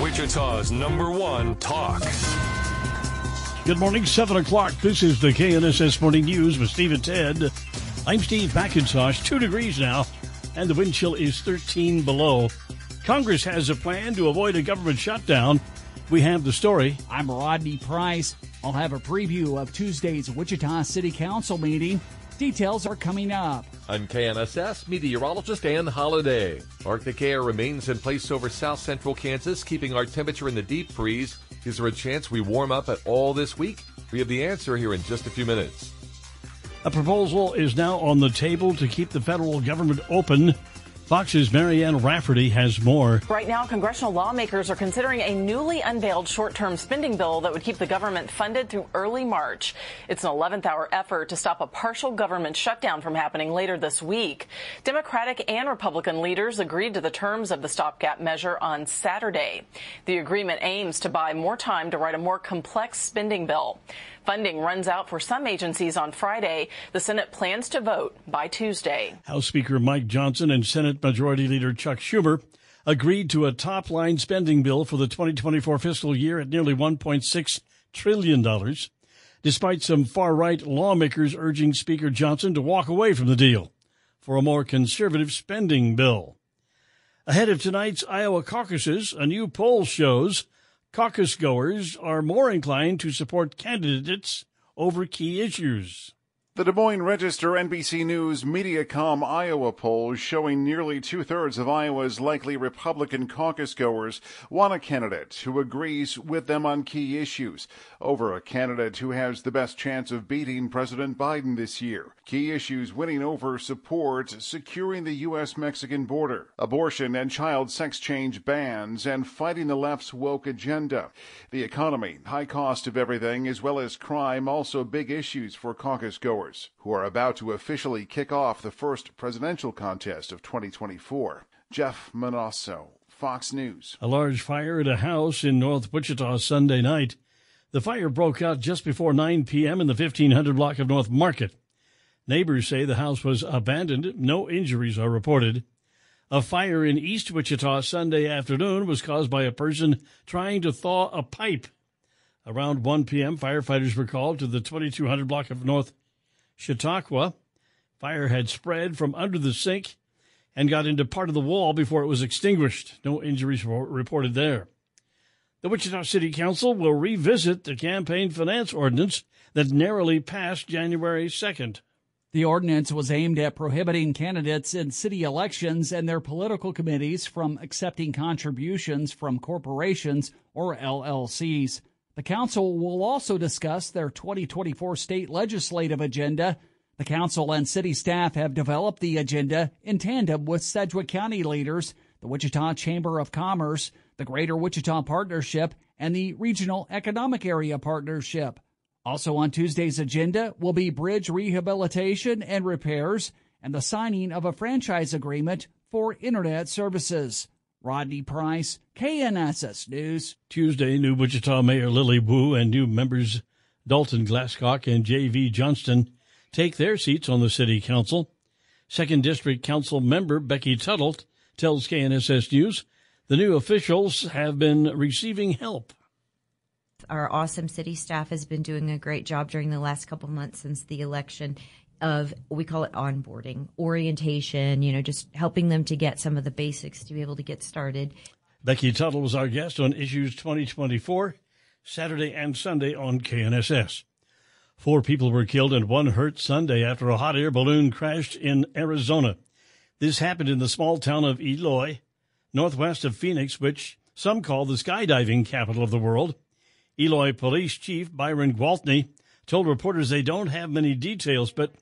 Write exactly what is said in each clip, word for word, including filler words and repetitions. Wichita's number one talk. Good morning, seven o'clock. This is the K N S S Morning News with Steve and Ted. I'm Steve McIntosh, two degrees now, and the wind chill is thirteen below. Congress has a plan to avoid a government shutdown. We have the story. I'm Rodney Price. I'll have a preview of Tuesday's Wichita City Council meeting. Details are coming up. I'm K N S S meteorologist Ann Holliday. Arctic air remains in place over south central Kansas, keeping our temperature in the deep freeze. Is there a chance we warm up at all this week? We have the answer here in just a few minutes. A proposal is now on the table to keep the federal government open. Fox's Marianne Rafferty has more. Right now, congressional lawmakers are considering a newly unveiled short-term spending bill that would keep the government funded through early March. It's an eleventh-hour effort to stop a partial government shutdown from happening later this week. Democratic and Republican leaders agreed to the terms of the stopgap measure on Saturday. The agreement aims to buy more time to write a more complex spending bill. Funding runs out for some agencies on Friday. The Senate plans to vote by Tuesday. House Speaker Mike Johnson and Senate Majority Leader Chuck Schumer agreed to a top-line spending bill for the twenty twenty-four fiscal year at nearly one point six trillion dollars, despite some far-right lawmakers urging Speaker Johnson to walk away from the deal for a more conservative spending bill. Ahead of tonight's Iowa caucuses, a new poll shows caucus goers are more inclined to support candidates over key issues. The Des Moines Register, N B C News, Mediacom, Iowa polls showing nearly two-thirds of Iowa's likely Republican caucus goers want a candidate who agrees with them on key issues over a candidate who has the best chance of beating President Biden this year. Key issues winning over support: securing the U S Mexican border, abortion and child sex change bans, and fighting the left's woke agenda. The economy, high cost of everything, as well as crime, also big issues for caucus goers, who are about to officially kick off the first presidential contest of twenty twenty-four. Jeff Manosso, Fox News. A large fire at a house in North Wichita Sunday night. The fire broke out just before nine p.m. in the fifteen hundred block of North Market. Neighbors say the house was abandoned. No injuries are reported. A fire in East Wichita Sunday afternoon was caused by a person trying to thaw a pipe. Around one p.m., firefighters were called to the twenty-two hundred block of North Chautauqua. Fire had spread from under the sink and got into part of the wall before it was extinguished. No injuries were reported there. The Wichita City Council will revisit the campaign finance ordinance that narrowly passed January second. The ordinance was aimed at prohibiting candidates in city elections and their political committees from accepting contributions from corporations or L L Cs. The council will also discuss their twenty twenty-four state legislative agenda. The council and city staff have developed the agenda in tandem with Sedgwick County leaders, the Wichita Chamber of Commerce, the Greater Wichita Partnership, and the Regional Economic Area Partnership. Also on Tuesday's agenda will be bridge rehabilitation and repairs and the signing of a franchise agreement for internet services. Rodney Price, K N S S News. Tuesday, New Wichita Mayor Lily Wu and new members Dalton Glasscock and J V Johnston take their seats on the city council. Second District Council member Becky Tuttle tells K N S S News the new officials have been receiving help. Our awesome city staff has been doing a great job during the last couple months since the election of, we call it onboarding, orientation, you know, just helping them to get some of the basics to be able to get started. Becky Tuttle was our guest on Issues twenty twenty-four, Saturday and Sunday on K N S S. Four people were killed and one hurt Sunday after a hot air balloon crashed in Arizona. This happened in the small town of Eloy, northwest of Phoenix, which some call the skydiving capital of the world. Eloy Police Chief Byron Gwaltney told reporters they don't have many details, but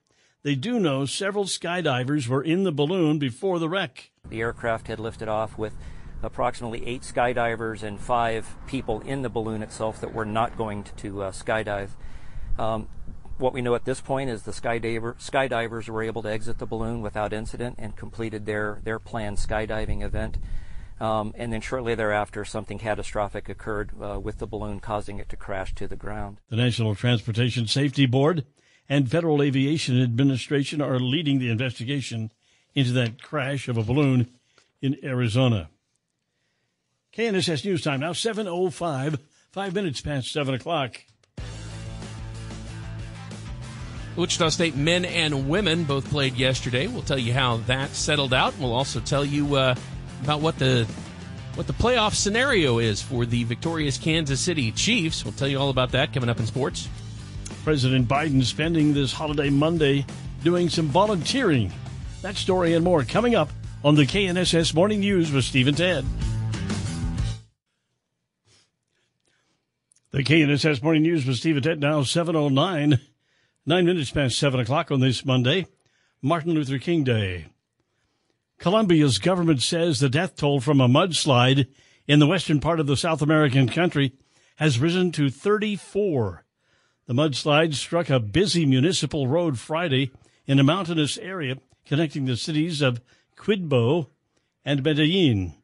they do know several skydivers were in the balloon before the wreck. The aircraft had lifted off with approximately eight skydivers and five people in the balloon itself that were not going to, to uh, skydive. Um, what we know at this point is the skydiver, skydivers were able to exit the balloon without incident and completed their, their planned skydiving event. Um, and then shortly thereafter, something catastrophic occurred uh, with the balloon, causing it to crash to the ground. The National Transportation Safety Board and Federal Aviation Administration are leading the investigation into that crash of a balloon in Arizona. K N S S News Time now, seven oh five, five minutes past seven o'clock. Wichita State men and women both played yesterday. We'll tell you how that settled out. We'll also tell you uh, about what the what the playoff scenario is for the victorious Kansas City Chiefs. We'll tell you all about that coming up in sports. President Biden spending this holiday Monday doing some volunteering. That story and more coming up on the K N S S Morning News with Steve and Ted. The K N S S Morning News with Steve and Ted now seven oh nine, nine minutes past seven o'clock on this Monday, Martin Luther King Day. Colombia's government says the death toll from a mudslide in the western part of the South American country has risen to thirty-four. The mudslide struck a busy municipal road Friday in a mountainous area connecting the cities of Quidbo and Medellin.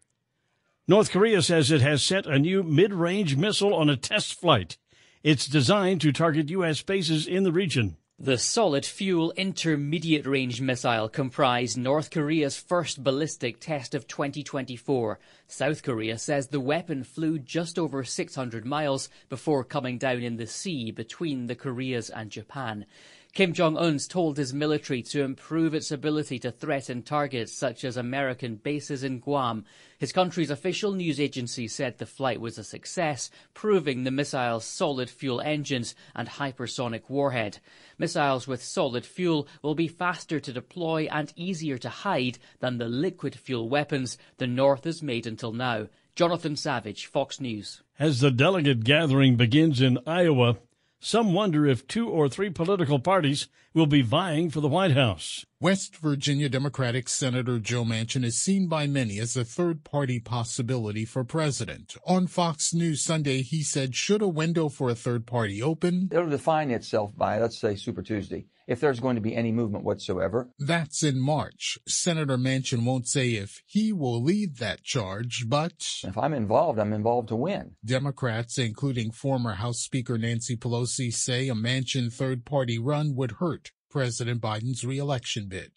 North Korea says it has set a new mid-range missile on a test flight. It's designed to target U S bases in the region. The solid-fuel intermediate-range missile comprised North Korea's first ballistic test of twenty twenty-four. South Korea says the weapon flew just over six hundred miles before coming down in the sea between the Koreas and Japan. Kim Jong-un's told his military to improve its ability to threaten targets such as American bases in Guam. His country's official news agency said the flight was a success, proving the missile's solid fuel engines and hypersonic warhead. Missiles with solid fuel will be faster to deploy and easier to hide than the liquid fuel weapons the North has made until now. Jonathan Savage, Fox News. As the delegate gathering begins in Iowa, some wonder if two or three political parties will be vying for the White House. West Virginia Democratic Senator Joe Manchin is seen by many as a third-party possibility for president. On Fox News Sunday, he said, should a window for a third party open, it'll define itself by, let's say, Super Tuesday, if there's going to be any movement whatsoever. That's in March. Senator Manchin won't say if he will lead that charge, but if I'm involved, I'm involved to win. Democrats, including former House Speaker Nancy Pelosi, say a Manchin third-party run would hurt President Biden's re-election bid.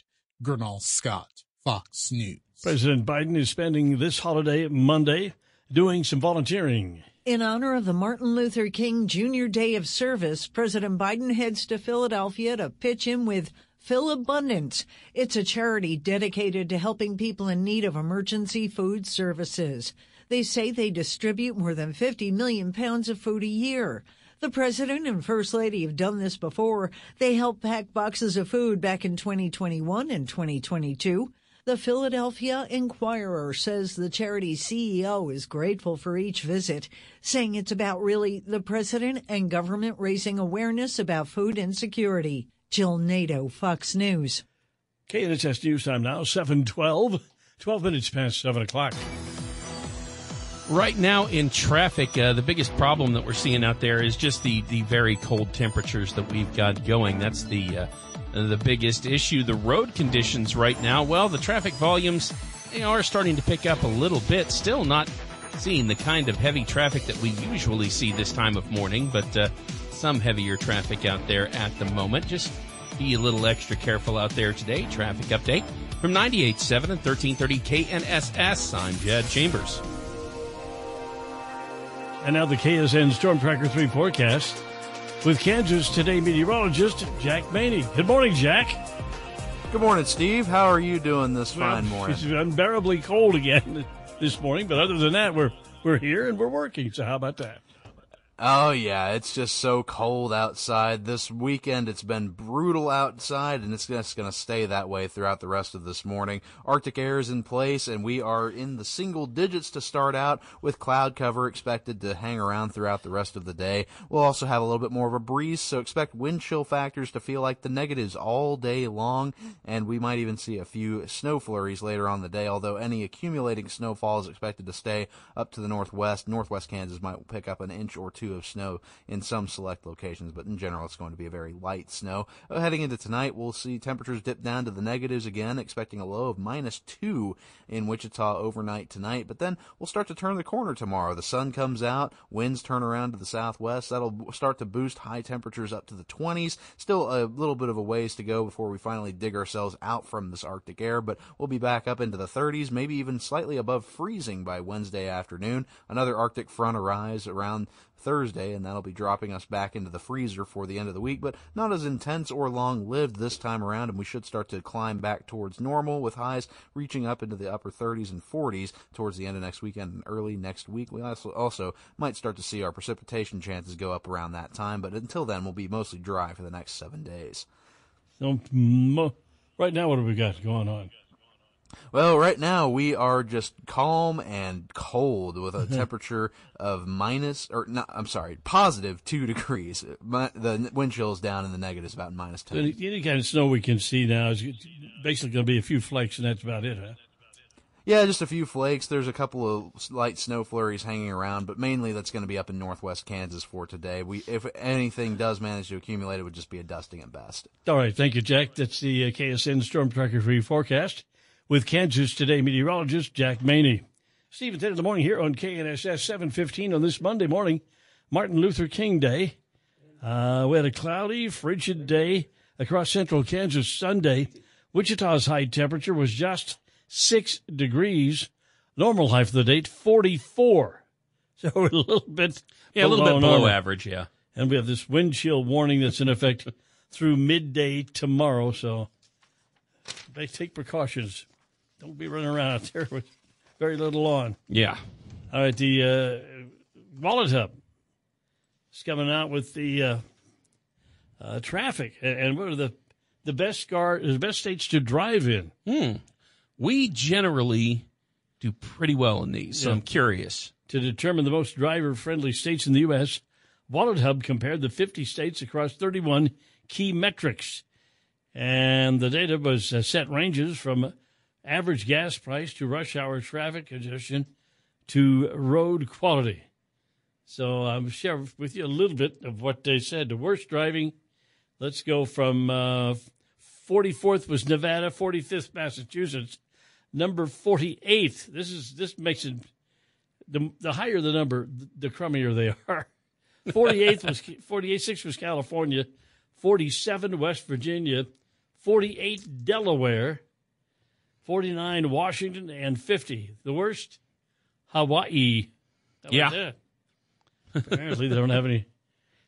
Gernal Scott, Fox News. President Biden is spending this holiday Monday doing some volunteering. In honor of the Martin Luther King Junior Day of Service, President Biden heads to Philadelphia to pitch in with Phil Abundance. It's a charity dedicated to helping people in need of emergency food services. They say they distribute more than fifty million pounds of food a year. The president and first lady have done this before. They helped pack boxes of food back in twenty twenty-one and twenty twenty-two. The Philadelphia Inquirer says the charity's C E O is grateful for each visit, saying it's about really the president and government raising awareness about food insecurity. Jill Nadeau, Fox News. K N S S News Time now, seven twelve, twelve minutes past seven o'clock. Right now in traffic, uh, the biggest problem that we're seeing out there is just the, the very cold temperatures that we've got going. That's the... Uh, The biggest issue, the road conditions right now. Well, the traffic volumes, they are starting to pick up a little bit. Still not seeing the kind of heavy traffic that we usually see this time of morning, but uh, some heavier traffic out there at the moment. Just be a little extra careful out there today. Traffic update from ninety-eight point seven and thirteen thirty K N S S. I'm Jed Chambers. And now the K S N Storm Tracker three forecast with Kansas Today meteorologist Jack Maney. Good morning, Jack. Good morning, Steve. How are you doing this well, fine morning? It's unbearably cold again. this morning. But other than that, we're we're here and we're working. So how about that? Oh, yeah, it's just so cold outside. This weekend it's been brutal outside, and it's just going to stay that way throughout the rest of this morning. Arctic air is in place, and we are in the single digits to start out, with cloud cover expected to hang around throughout the rest of the day. We'll also have a little bit more of a breeze, so expect wind chill factors to feel like the negatives all day long, and we might even see a few snow flurries later on the day, although any accumulating snowfall is expected to stay up to the northwest. Northwest Kansas might pick up an inch or two of snow in some select locations, but in general it's going to be a very light snow. Heading into tonight, we'll see temperatures dip down to the negatives again, expecting a low of minus two in Wichita overnight tonight, but then we'll start to turn the corner tomorrow. The sun comes out, winds turn around to the southwest. That'll start to boost high temperatures up to the twenties. Still a little bit of a ways to go before we finally dig ourselves out from this Arctic air, but we'll be back up into the thirties, maybe even slightly above freezing by Wednesday afternoon. Another Arctic front arrives around Thursday, and that'll be dropping us back into the freezer for the end of the week, but not as intense or long-lived this time around, and we should start to climb back towards normal, with highs reaching up into the upper thirties and forties towards the end of next weekend and early next week. We also, also might start to see our precipitation chances go up around that time, but until then, we'll be mostly dry for the next seven days. So, right now, what have we got going on? Well, right now we are just calm and cold with a temperature of minus, or not, I'm sorry, positive two degrees. My, the wind chill is down in the negatives, about minus ten. So any kind of snow we can see now is basically going to be a few flakes, and that's about it, huh? Yeah, just a few flakes. There's a couple of light snow flurries hanging around, but mainly that's going to be up in northwest Kansas for today. We, if anything does manage to accumulate, it would just be a dusting at best. All right, thank you, Jack. That's the uh, K S N Storm Tracker for your forecast, with Kansas Today meteorologist Jack Maney. Stephen, ten in the morning here on K N S S, seven fifteen on this Monday morning, Martin Luther King Day. Uh, we had a cloudy, frigid day across central Kansas Sunday. Wichita's high temperature was just six degrees. Normal high for the date, forty-four. So a little bit, yeah, a little bit below average, yeah. And we have this wind chill warning that's in effect through midday tomorrow. So they take precautions. Don't be running around out there with very little on. Yeah. All right, the uh, Wallet Hub is coming out with the uh, uh, traffic. And, and what are the, the best car, the best states to drive in? Mm. We generally do pretty well in these, so yeah. I'm curious. To determine the most driver-friendly states in the U S, Wallet Hub compared the fifty states across thirty-one key metrics. And the data was uh, set ranges from average gas price to rush hour traffic congestion to road quality. So I'm sharing with you a little bit of what they said. The worst driving, let's go from uh, forty-fourth was Nevada, forty-fifth Massachusetts, number forty-eighth. This is this makes it, the, the higher the number, the crummier they are. forty-eighth was forty-eight point six was California, forty-seven West Virginia, forty-eight Delaware, forty-nine Washington, and fifty. The worst, Hawaii. That yeah. Apparently they don't have any.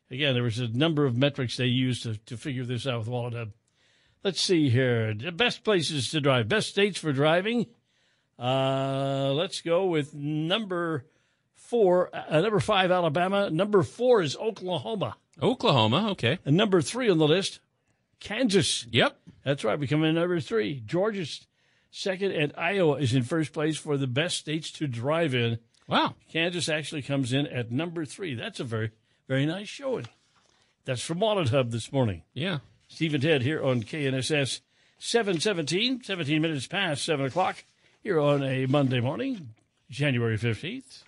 Again, there was a number of metrics they used to, to figure this out with Wallet Hub. Let's see here. The best places to drive, best states for driving. Uh, let's go with number four, uh, number five, Alabama. Number four is Oklahoma. Oklahoma, okay. And number three on the list, Kansas. Yep. That's right. We come in number three. Georgia's second, and Iowa is in first place for the best states to drive in. Wow. Kansas actually comes in at number three. That's a very, very nice showing. That's from Wallet Hub this morning. Yeah. Steve and Ted here on K N S S, seven seventeen, seventeen minutes past seven o'clock here on a Monday morning, January fifteenth.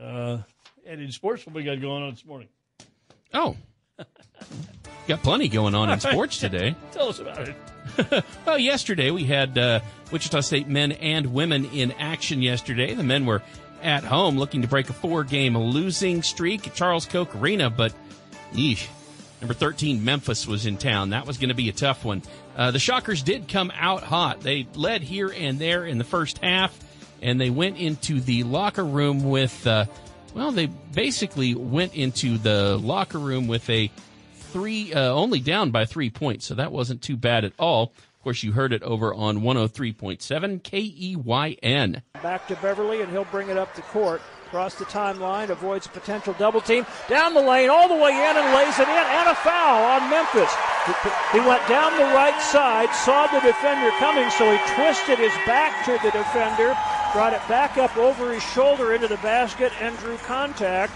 Uh, and in sports, what we got going on this morning? Oh. Got plenty going on in sports today. Tell us about it. Well, yesterday we had uh, Wichita State men and women in action yesterday. The men were at home looking to break a four-game losing streak at Charles Koch Arena, but eesh, number thirteen Memphis was in town. That was going to be a tough one. Uh, the Shockers did come out hot. They led here and there in the first half, and they went into the locker room with, uh, well, they basically went into the locker room with a Three, uh, only down by three points, so that wasn't too bad at all. Of course, you heard it over on one oh three point seven K E Y N. Back to Beverly, and he'll bring it up the court. Across the timeline, avoids a potential double team. Down the lane, all the way in, and lays it in. And a foul on Memphis. He went down the right side, saw the defender coming, so he twisted his back to the defender, brought it back up over his shoulder into the basket, and drew contact.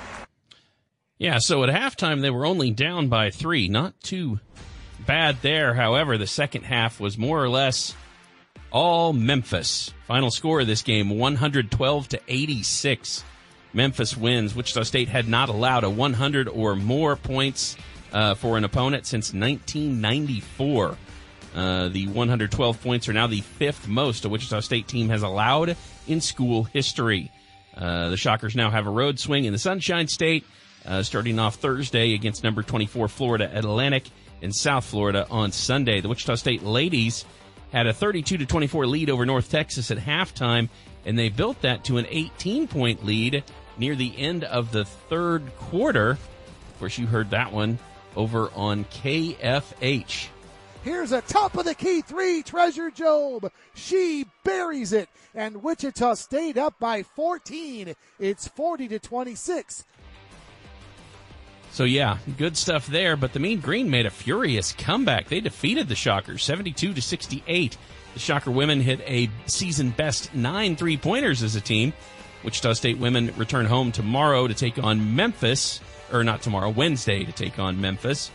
Yeah, so at halftime, they were only down by three. Not too bad there. However, the second half was more or less all Memphis. Final score of this game, one twelve to eighty-six. Memphis wins. Wichita State had not allowed a one hundred or more points uh, for an opponent since nineteen ninety-four. Uh, the one hundred twelve points are now the fifth most a Wichita State team has allowed in school history. Uh, the Shockers now have a road swing in the Sunshine State, uh, starting off Thursday against number twenty-four Florida Atlantic and South Florida on Sunday. The Wichita State ladies had a thirty-two to twenty-four lead over North Texas at halftime, and they built that to an eighteen-point lead near the end of the third quarter. Of course, you heard that one over on K F H. Here's a top-of-the-key three, Treasure Jobe. She buries it, and Wichita State up by fourteen. It's forty to twenty-six. So, yeah, good stuff there, but the Mean Green made a furious comeback. They defeated the Shockers, seventy-two to sixty-eight. The Shocker women hit a season-best nine three-pointers as a team. Wichita State women return home tomorrow to take on Memphis, or not tomorrow, Wednesday to take on Memphis.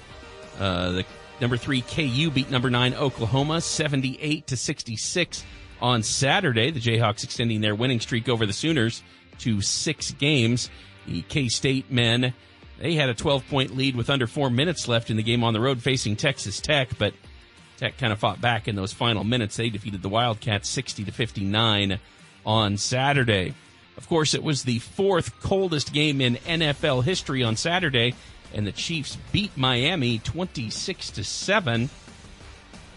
Uh, the number three K U beat number nine Oklahoma, seventy-eight to sixty-six on Saturday. The Jayhawks extending their winning streak over the Sooners to six games. The K-State men, they had a twelve-point lead with under four minutes left in the game on the road facing Texas Tech, but Tech kind of fought back in those final minutes. They defeated the Wildcats sixty to fifty-nine on Saturday. Of course, it was the fourth coldest game in N F L history on Saturday, and the Chiefs beat Miami twenty-six to seven.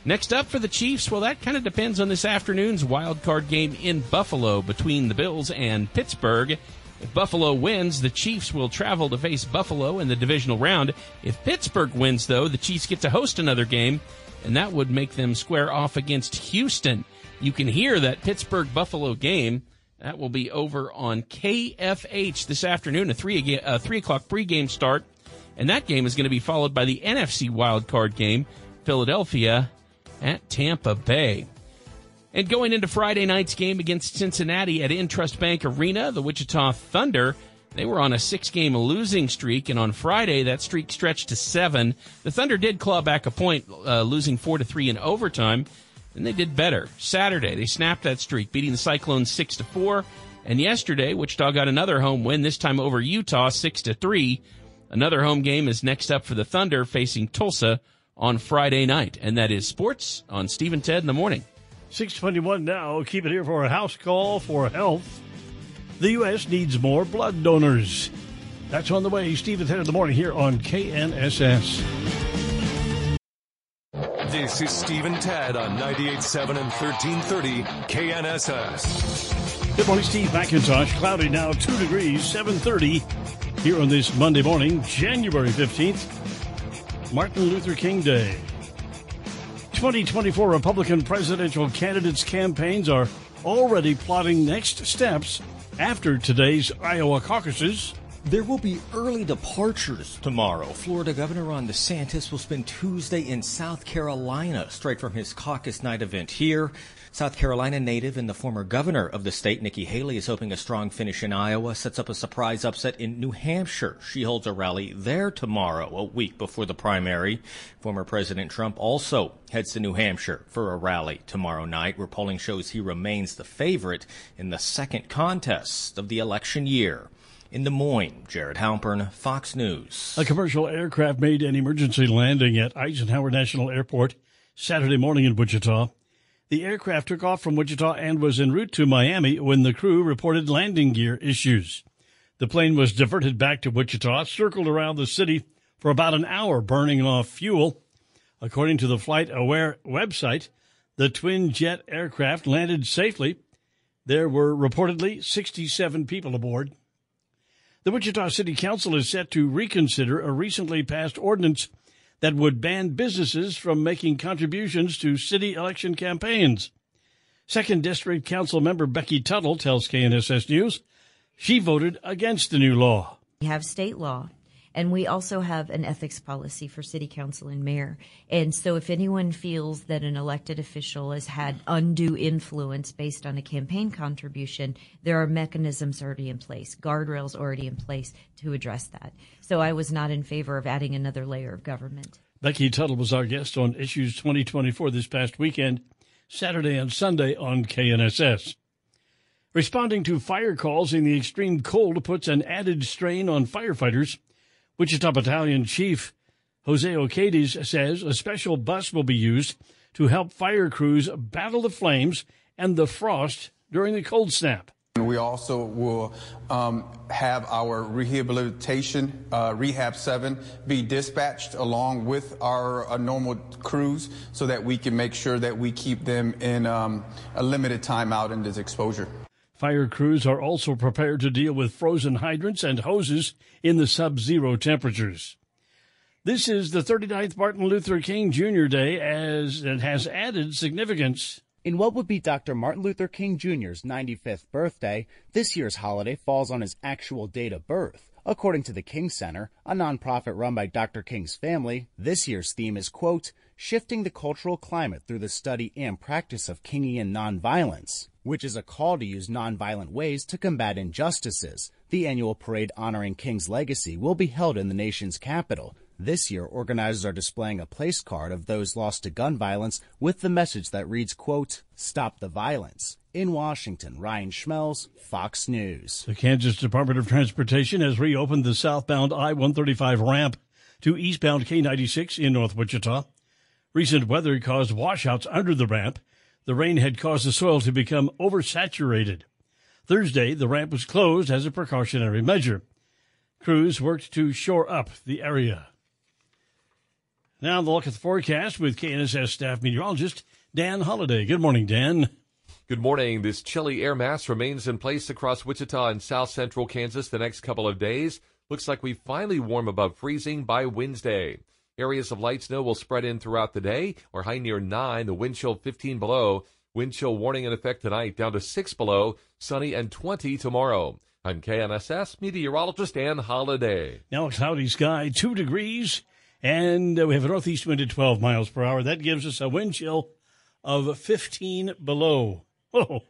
Next up for the Chiefs, well, that kind of depends on this afternoon's wild card game in Buffalo between the Bills and Pittsburgh. If Buffalo wins, the Chiefs will travel to face Buffalo in the divisional round. If Pittsburgh wins, though, the Chiefs get to host another game, and that would make them square off against Houston. You can hear that Pittsburgh-Buffalo game. That will be over on K F H this afternoon, a three, a three o'clock pregame start. And that game is going to be followed by the N F C wildcard game, Philadelphia at Tampa Bay. And going into Friday night's game against Cincinnati at Intrust Bank Arena, the Wichita Thunder, they were on a six-game losing streak, and on Friday that streak stretched to seven. The Thunder did claw back a point, uh, losing four to three in overtime, and they did better. Saturday, they snapped that streak, beating the Cyclones six to four. And yesterday, Wichita got another home win, this time over Utah, six to three. Another home game is next up for the Thunder, facing Tulsa on Friday night, and that is sports on Steve and Ted in the Morning. six twenty-one now. Keep it here for a house call for health. The U S needs more blood donors. That's on the way. Steve and Ted in the Morning here on K N S S. This is Steve and Ted on ninety-eight point seven and thirteen thirty K N S S. Good morning, Steve McIntosh. Cloudy now, two degrees, seven thirty here on this Monday morning, January fifteenth, Martin Luther King Day. twenty twenty-four Republican presidential candidates' campaigns are already plotting next steps after today's Iowa caucuses. There will be early departures tomorrow. Florida Governor Ron DeSantis will spend Tuesday in South Carolina, straight from his caucus night event here. South Carolina native and the former governor of the state, Nikki Haley, is hoping a strong finish in Iowa sets up a surprise upset in New Hampshire. She holds a rally there tomorrow, a week before the primary. Former President Trump also heads to New Hampshire for a rally tomorrow night, where polling shows he remains the favorite in the second contest of the election year. In Des Moines, Jared Halpern, Fox News. A commercial aircraft made an emergency landing at Eisenhower National Airport Saturday morning in Wichita. The aircraft took off from Wichita and was en route to Miami when the crew reported landing gear issues. The plane was diverted back to Wichita, circled around the city for about an hour, burning off fuel. According to the Flight Aware website, the twin jet aircraft landed safely. There were reportedly sixty-seven people aboard. The Wichita City Council is set to reconsider a recently passed ordinance that would ban businesses from making contributions to city election campaigns. Second District Council member Becky Tuttle tells K N S S News she voted against the new law. We have state law, and we also have an ethics policy for city council and mayor. And so if anyone feels that an elected official has had undue influence based on a campaign contribution, there are mechanisms already in place, guardrails already in place to address that. So I was not in favor of adding another layer of government. Becky Tuttle was our guest on Issues twenty twenty-four this past weekend, Saturday and Sunday on K N S S. Responding to fire calls in the extreme cold puts an added strain on firefighters. Wichita Battalion Chief Jose Ocades says a special bus will be used to help fire crews battle the flames and the frost during the cold snap. We also will um, have our rehabilitation, uh, Rehab seven, be dispatched along with our uh, normal crews so that we can make sure that we keep them in um, a limited time out in this exposure. Fire crews are also prepared to deal with frozen hydrants and hoses in the sub-zero temperatures. This is the thirty-ninth Martin Luther King Junior Day, as it has added significance. In what would be Doctor Martin Luther King Junior's ninety-fifth birthday, this year's holiday falls on his actual date of birth. According to the King Center, a nonprofit run by Doctor King's family, this year's theme is, quote, shifting the cultural climate through the study and practice of Kingian nonviolence, which is a call to use nonviolent ways to combat injustices. The annual parade honoring King's legacy will be held in the nation's capital. This year, organizers are displaying a place card of those lost to gun violence with the message that reads, quote, stop the violence. In Washington, Ryan Schmelz, Fox News. The Kansas Department of Transportation has reopened the southbound I one thirty-five ramp to eastbound K ninety-six in North Wichita. Recent weather caused washouts under the ramp. The rain had caused the soil to become oversaturated. Thursday, the ramp was closed as a precautionary measure. Crews worked to shore up the area. Now the look at the forecast with K N S S staff meteorologist Dan Holliday. Good morning, Dan. Good morning. This chilly air mass remains in place across Wichita and south central Kansas the next couple of days. Looks like we finally warm above freezing by Wednesday. Areas of light snow will spread in throughout the day, or high near nine, the wind chill fifteen below. Wind chill warning in effect tonight, down to six below, sunny and twenty tomorrow. I'm K N S S meteorologist Dan Holliday. Now a cloudy sky, two degrees. And we have a northeast wind at twelve miles per hour. That gives us a wind chill of fifteen below. Whoa.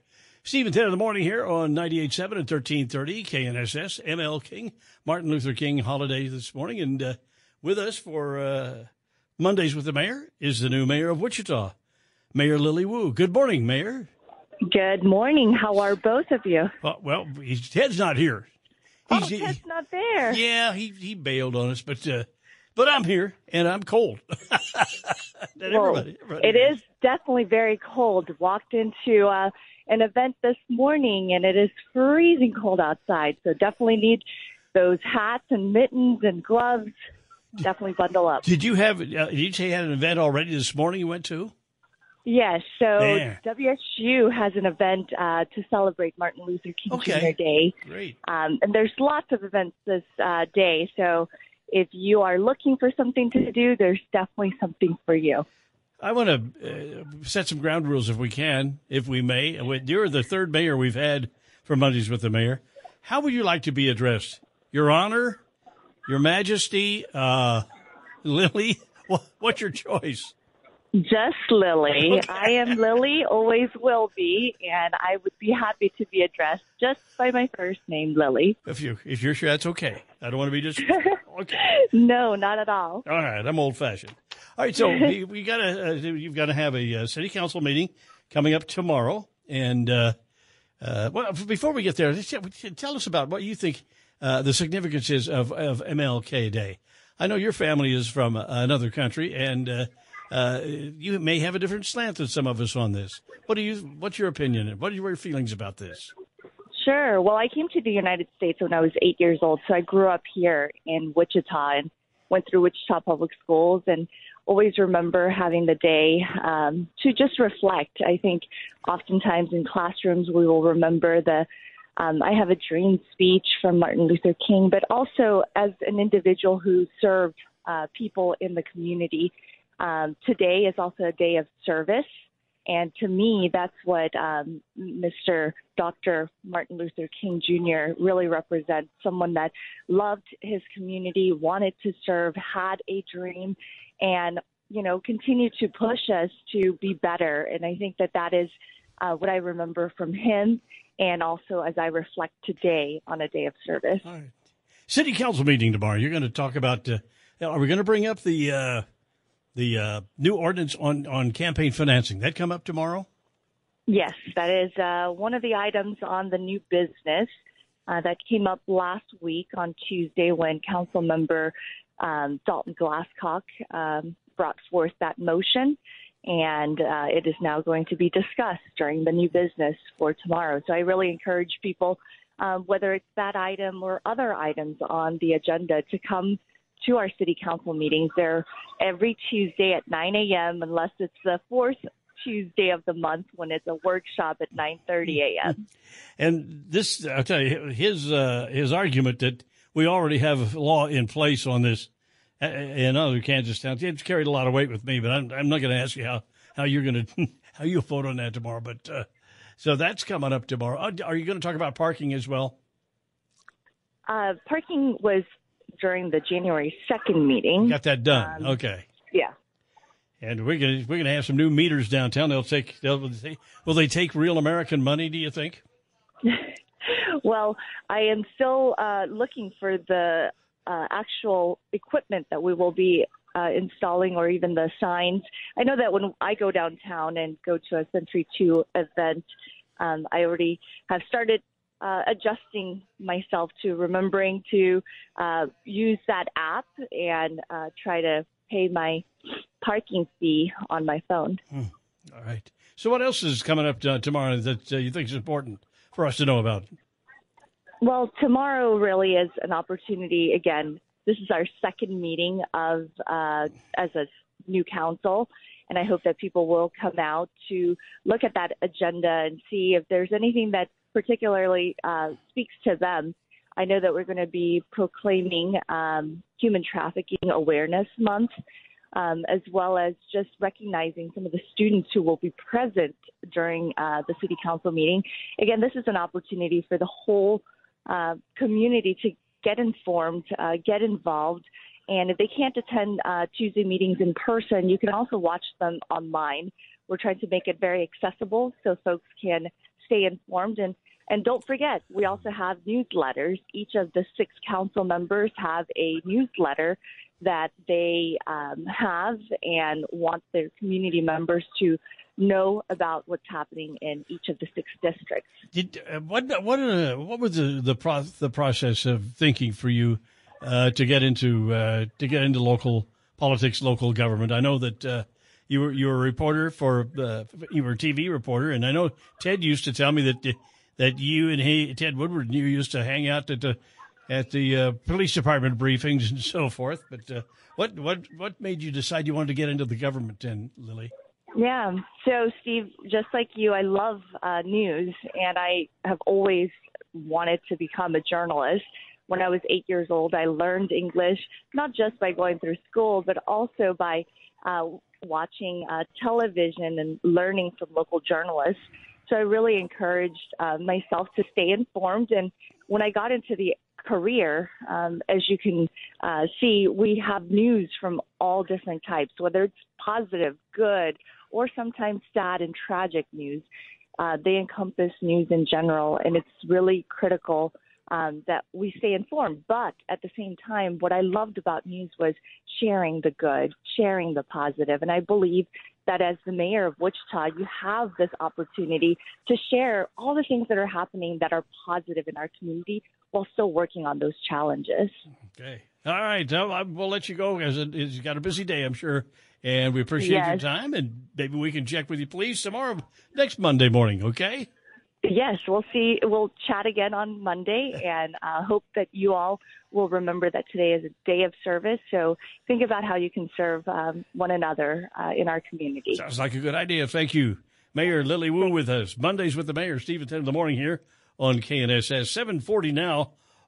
Stephen, ten in the morning here on ninety-eight point seven and thirteen thirty K N S S. M L King, Martin Luther King holiday this morning. And uh, with us for uh, Mondays with the Mayor is the new mayor of Wichita, Mayor Lily Wu. Good morning, Mayor. Good morning. How are both of you? Uh, well, Ted's not here. He's, oh, Ted's he, not there. Yeah, he, he bailed on us, but... Uh, But I'm here, and I'm cold. everybody, everybody. It is definitely very cold. Walked into uh, an event this morning, and it is freezing cold outside. So definitely need those hats and mittens and gloves. Definitely bundle up. Did you have? Uh, did you say you had an event already this morning you went to? Yes. So there. W S U has an event uh, to celebrate Martin Luther King okay. Junior Day. Great. Um, and there's lots of events this uh, day. So. If you are looking for something to do, there's definitely something for you. I want to uh, set some ground rules if we can, if we may. You're the third mayor we've had for Mondays with the Mayor. How would you like to be addressed? Your Honor, Your Majesty, uh, Lily? What's your choice? Just Lily. Okay. I am Lily, always will be, and I would be happy to be addressed just by my first name, Lily. If, you, if you're sure, that's okay. I don't want to be just... Okay. No, not at all. All right, I'm old-fashioned. All right, so we, we gotta, uh, you've got to have a uh, city council meeting coming up tomorrow. And uh, uh, well, before we get there, tell us about what you think uh, the significance is of, of M L K Day. I know your family is from uh, another country, and... Uh, Uh, you may have a different slant than some of us on this. What do you? What's your opinion? What are your feelings about this? Sure. Well, I came to the United States when I was eight years old, so I grew up here in Wichita and went through Wichita Public Schools and always remember having the day um, to just reflect. I think oftentimes in classrooms we will remember the um, I Have a Dream speech from Martin Luther King, but also as an individual who served uh, people in the community. Um, today is also a day of service. And to me, that's what um, Mister Doctor Martin Luther King Junior really represents, someone that loved his community, wanted to serve, had a dream, and, you know, continued to push us to be better. And I think that that is uh, what I remember from him, and also as I reflect today on a day of service. All right. City Council meeting tomorrow. You're going to talk about uh, – are we going to bring up the uh... – The uh, new ordinance on, on campaign financing, that come up tomorrow? Yes, that is uh, one of the items on the new business uh, that came up last week on Tuesday when Council Member um, Dalton Glasscock um, brought forth that motion, and uh, it is now going to be discussed during the new business for tomorrow. So I really encourage people, um, whether it's that item or other items on the agenda, to come to our city council meetings. They're every Tuesday at nine a.m. unless it's the fourth Tuesday of the month when it's a workshop at nine thirty a.m. And this, I'll tell you, his, uh, his argument that we already have law in place on this in other Kansas towns, it's carried a lot of weight with me, but I'm, I'm not going to ask you how, how you're going to, how you'll vote on that tomorrow. But uh, so that's coming up tomorrow. Are you going to talk about parking as well? Uh, parking was during the January second meeting. Got that done. Um, okay. Yeah. And we're going we're gonna have some new meters downtown. They'll take, they'll, will they take real American money, do you think? Well, I am still uh, looking for the uh, actual equipment that we will be uh, installing, or even the signs. I know that when I go downtown and go to a Century two event, um, I already have started Uh, adjusting myself to remembering to uh, use that app and uh, try to pay my parking fee on my phone. Hmm. All right. So what else is coming up uh, tomorrow that uh, you think is important for us to know about? Well, tomorrow really is an opportunity. Again, this is our second meeting of uh, as a new council, and I hope that people will come out to look at that agenda and see if there's anything that particularly uh, speaks to them. I know that we're going to be proclaiming um, Human Trafficking Awareness Month, um, as well as just recognizing some of the students who will be present during uh, the City Council meeting. Again, this is an opportunity for the whole uh, community to get informed, uh, get involved, and if they can't attend uh, Tuesday meetings in person, you can also watch them online. We're trying to make it very accessible so folks can stay informed. And And don't forget, we also have newsletters. Each of the six council members have a newsletter that they um, have and want their community members to know about what's happening in each of the six districts. Did, uh, what what uh, what was the the, pro- the process of thinking for you uh, to get into uh, to get into local politics, local government? I know that uh, you were you were a reporter for uh, you were a T V reporter, and I know Ted used to tell me that. Uh, That you and he, Ted Woodward, you used to hang out at the at the uh, police department briefings and so forth. But uh, what what what made you decide you wanted to get into the government then, Lily? Yeah. So, Steve, just like you, I love uh, news, and I have always wanted to become a journalist. When I was eight years old, I learned English not just by going through school, but also by uh, watching uh, television and learning from local journalists. So I really encouraged uh, myself to stay informed. And when I got into the career, um, as you can uh, see, we have news from all different types, whether it's positive, good, or sometimes sad and tragic news. Uh, they encompass news in general, and it's really critical um, that we stay informed. But at the same time, what I loved about news was sharing the good, sharing the positive, and I believe that as the mayor of Wichita, you have this opportunity to share all the things that are happening that are positive in our community while still working on those challenges. Okay. All right. Well, we'll let you go, as you've got a busy day, I'm sure. And we appreciate yes. your time. And maybe we can check with you, please, tomorrow, next Monday morning. Okay. Yes. We'll see. We'll chat again on Monday, and I uh, hope that you all will remember that today is a day of service. So think about how you can serve um, one another uh, in our community. Sounds like a good idea. Thank you. Mayor Lily Wu with us. Mondays with the Mayor, Steve, at ten in the morning here on K N S S. seven forty now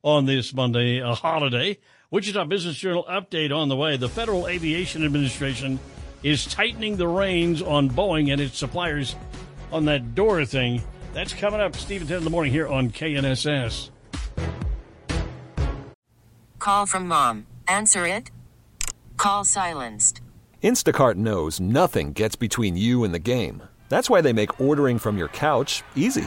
on this Monday, a holiday. Wichita Business Journal update on the way. The Federal Aviation Administration is tightening the reins on Boeing and its suppliers on that DORA thing. That's coming up, Steve, at ten in the morning here on K N S S. Call from mom. Answer it. Call silenced. Instacart knows nothing gets between you and the game. That's why they make ordering from your couch easy.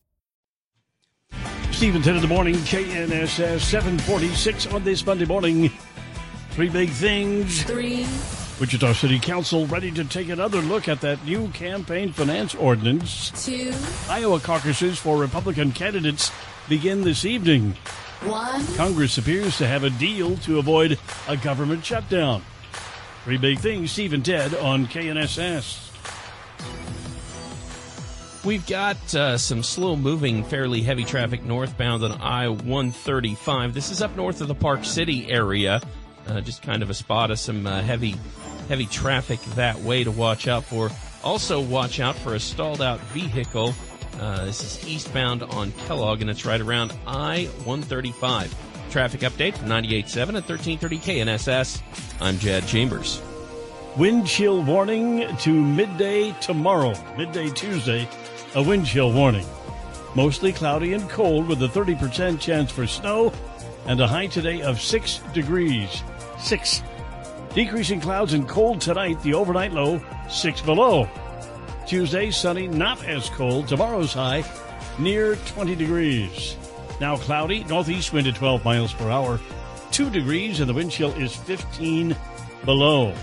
Stephen, ten in the morning, K N S S, seven forty-six on this Monday morning. Three big things. Three. Wichita City Council ready to take another look at that new campaign finance ordinance. Two. Iowa caucuses for Republican candidates begin this evening. One. Congress appears to have a deal to avoid a government shutdown. Three big things, Steve and Ted on K N S S. We've got uh, some slow-moving, fairly heavy traffic northbound on I one thirty-five. This is up north of the Park City area. Uh, just kind of a spot of some uh, heavy, heavy traffic that way to watch out for. Also watch out for a stalled-out vehicle. Uh, this is eastbound on Kellogg, and it's right around I one thirty-five. Traffic update from ninety-eight point seven at thirteen thirty K N S S. I'm Jad Chambers. Wind chill warning to midday tomorrow, midday Tuesday. A wind chill warning. Mostly cloudy and cold with a thirty percent chance for snow and a high today of six degrees. Six. Decreasing clouds and cold tonight. The overnight low, six below. Tuesday, sunny, not as cold. Tomorrow's high, near twenty degrees. Now cloudy, northeast wind at twelve miles per hour. Two degrees and the wind chill is fifteen below.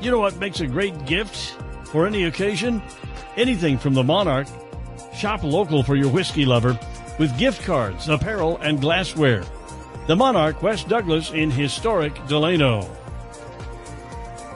You know what makes a great gift for any occasion? Anything from the Monarch. Shop local for your whiskey lover with gift cards, apparel, and glassware. The Monarch, West Douglas in historic Delano.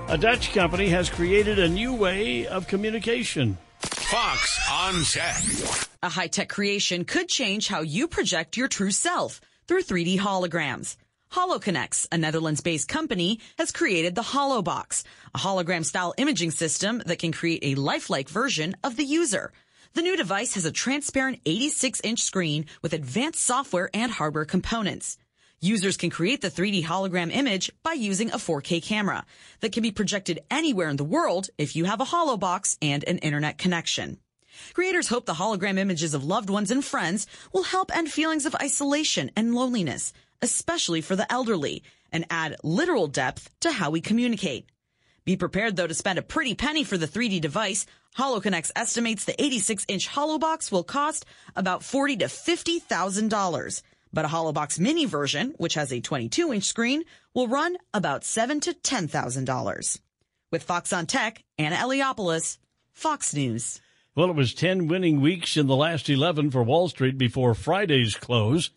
A Dutch company has created a new way of communication. Fox on Tech. A high-tech creation could change how you project your true self through three D holograms. HoloConnects, a Netherlands-based company, has created the HoloBox, a hologram-style imaging system that can create a lifelike version of the user. The new device has a transparent eighty-six inch screen with advanced software and hardware components. Users can create the three D hologram image by using a four K camera that can be projected anywhere in the world if you have a HoloBox and an internet connection. Creators hope the hologram images of loved ones and friends will help end feelings of isolation and loneliness, especially for the elderly, and add literal depth to how we communicate. Be prepared, though, to spend a pretty penny for the three D device. HoloConnects estimates the eighty-six inch HoloBox will cost about forty thousand to fifty thousand dollars, but a HoloBox mini version, which has a twenty-two inch screen, will run about seven thousand to ten thousand dollars. With Fox on Tech, Anna Eliopoulos, Fox News. Well, it was ten winning weeks in the last eleven for Wall Street before Friday's close.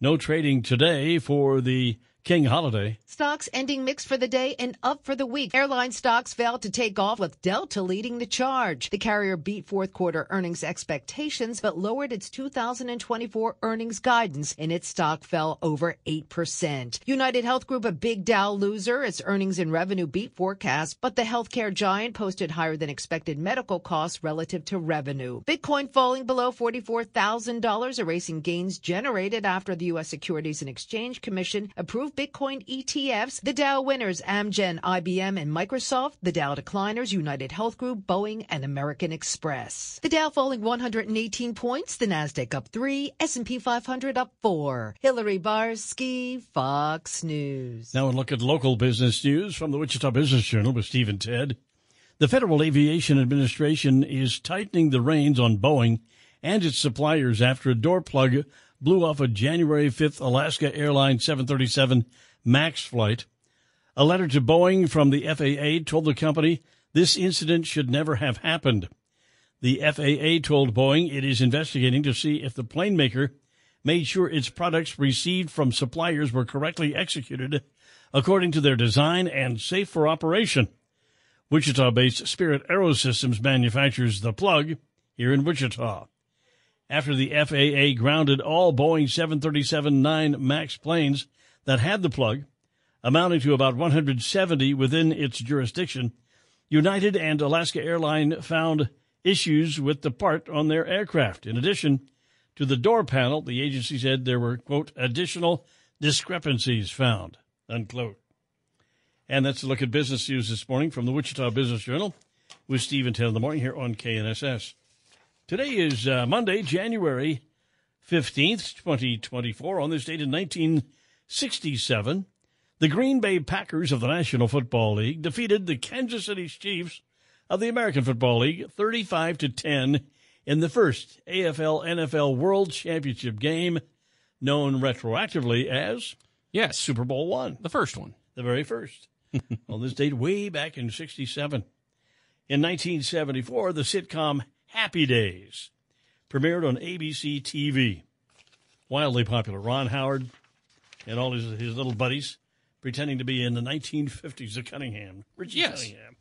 No trading today for the King Holiday. Stocks ending mixed for the day and up for the week. Airline stocks failed to take off, with Delta leading the charge. The carrier beat fourth quarter earnings expectations but lowered its two thousand twenty-four earnings guidance, and its stock fell over eight percent. United Health Group, a big Dow loser, its earnings and revenue beat forecast, but the healthcare giant posted higher than expected medical costs relative to revenue. Bitcoin falling below forty-four thousand dollars, erasing gains generated after the U S Securities and Exchange Commission approved Bitcoin E T Fs. The Dow winners, Amgen, I B M, and Microsoft. The Dow decliners, United Health Group, Boeing, and American Express. The Dow falling one hundred eighteen points. The Nasdaq up three. S and P five hundred up four. Hillary Barsky, Fox News. Now a look at local business news from the Wichita Business Journal with Steve and Ted. The Federal Aviation Administration is tightening the reins on Boeing and its suppliers after a door plug blew off a January fifth Alaska Airlines seven thirty-seven MAX flight. A letter to Boeing from the F A A told the company this incident should never have happened. The F A A told Boeing it is investigating to see if the plane maker made sure its products received from suppliers were correctly executed according to their design and safe for operation. Wichita-based Spirit Aerosystems manufactures the plug here in Wichita. After the F A A grounded all Boeing seven thirty-seven nine MAX planes that had the plug, amounting to about one hundred seventy within its jurisdiction, United and Alaska Airlines found issues with the part on their aircraft. In addition to the door panel, the agency said there were, quote, additional discrepancies found, unquote. And that's a look at business news this morning from the Wichita Business Journal with Steve and Ted in the morning here on K N S S. Today is uh, Monday, January fifteenth, twenty twenty-four. On this date in nineteen sixty-seven, the Green Bay Packers of the National Football League defeated the Kansas City Chiefs of the American Football League thirty-five to ten in the first A F L N F L World Championship game, known retroactively as yes, Super Bowl One, the first one, the very first. On this date, way back in sixty-seven, in nineteen seventy-four, the sitcom Happy Days premiered on A B C T V. Wildly popular. Ron Howard and all his, his little buddies pretending to be in the nineteen fifties, the Cunningham. Richie yes. Cunningham.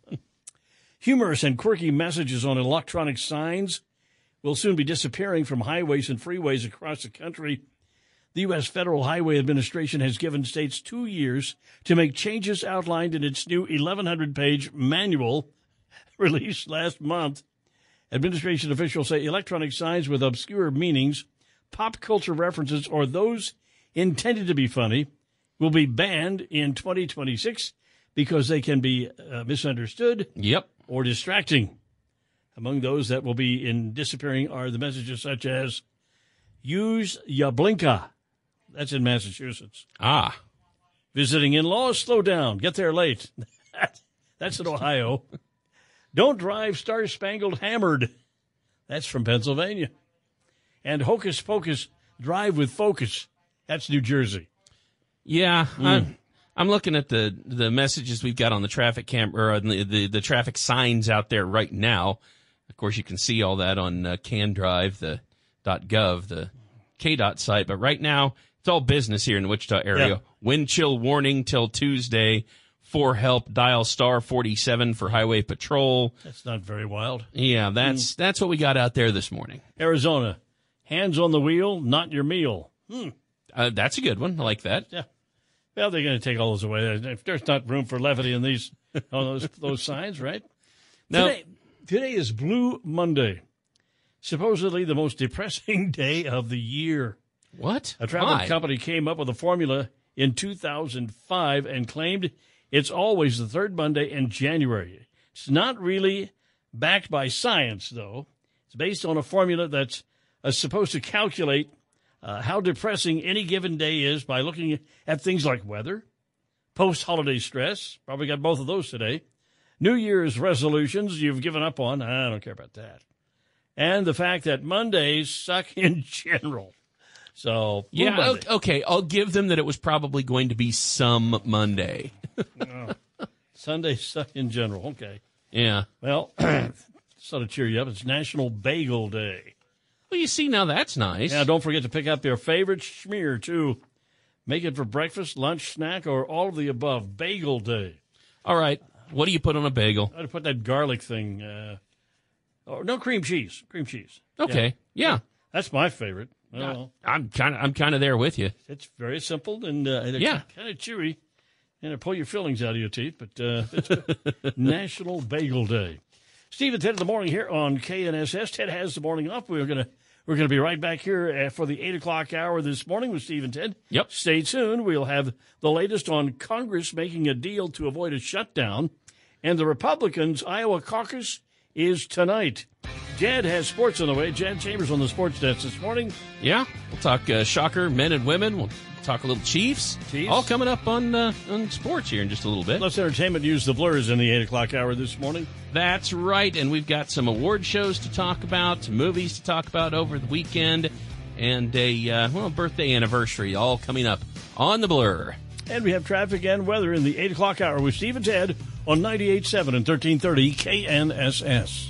Humorous and quirky messages on electronic signs will soon be disappearing from highways and freeways across the country. The U S Federal Highway Administration has given states two years to make changes outlined in its new eleven hundred page manual released last month. Administration officials say electronic signs with obscure meanings, pop culture references, or those intended to be funny will be banned in twenty twenty-six because they can be uh, misunderstood yep. or distracting. Among those that will be in disappearing are the messages such as, use ya blinka. That's in Massachusetts. Ah. Visiting in-laws, slow down. Get there late. That's in Ohio. Don't drive star-spangled hammered. That's from Pennsylvania. And hocus pocus, drive with focus. That's New Jersey. Yeah, mm. I'm, I'm looking at the, the messages we've got on the traffic cam or on the, the, the traffic signs out there right now. Of course, you can see all that on uh, CanDrive, the .gov, the K DOT site. But right now, it's all business here in the Wichita area. Yeah. Wind chill warning till Tuesday. For help, dial star forty-seven for highway patrol. That's not very wild. Yeah, that's mm. that's what we got out there this morning. Arizona, hands on the wheel, not your meal. Hmm. Uh, that's a good one. I like that. Yeah. Well, they're going to take all those away. If there's not room for levity in these on those those signs, right? Now, today, today is Blue Monday, supposedly the most depressing day of the year. What? A travel Why? company came up with a formula in two thousand five and claimed it's always the third Monday in January. It's not really backed by science, though. It's based on a formula that's uh, supposed to calculate uh, how depressing any given day is by looking at things like weather, post-holiday stress, probably got both of those today, New Year's resolutions you've given up on, I don't care about that, and the fact that Mondays suck in general. So yeah, Monday. Okay, I'll give them that it was probably going to be some Monday. oh, Sundays suck in general, okay. Yeah. Well, sort of cheer you up. It's National Bagel Day. Well, you see, now that's nice. Yeah, don't forget to pick up your favorite schmear, too. Make it for breakfast, lunch, snack, or all of the above. Bagel day. All right. What do you put on a bagel? I'd put that garlic thing. Uh, oh, no, cream cheese. Cream cheese. Okay. Yeah. yeah. That's my favorite. I, I'm kind of I'm kind of there with you. It's very simple and uh, yeah. kind of chewy, and it'll pull your fillings out of your teeth, but uh, it's National Bagel Day. Steve and Ted in the morning here on K N S S. Ted has the morning off. We're gonna we're gonna be right back here for the eight o'clock hour this morning with Steve and Ted. Yep. Stay tuned. We'll have the latest on Congress making a deal to avoid a shutdown, and the Republicans' Iowa caucus is tonight. Jed has sports on the way. Jed Chambers on the sports desk this morning. Yeah, we'll talk uh, shocker, men and women. We'll talk a little Chiefs. Chiefs. All coming up on uh, on sports here in just a little bit. Let's entertainment news. The Blur is in the eight o'clock hour this morning. That's right, and we've got some award shows to talk about, movies to talk about over the weekend, and a uh, well birthday anniversary all coming up on The Blur. And we have traffic and weather in the eight o'clock hour with Steve and Ted on ninety-eight point seven and thirteen thirty K N S S.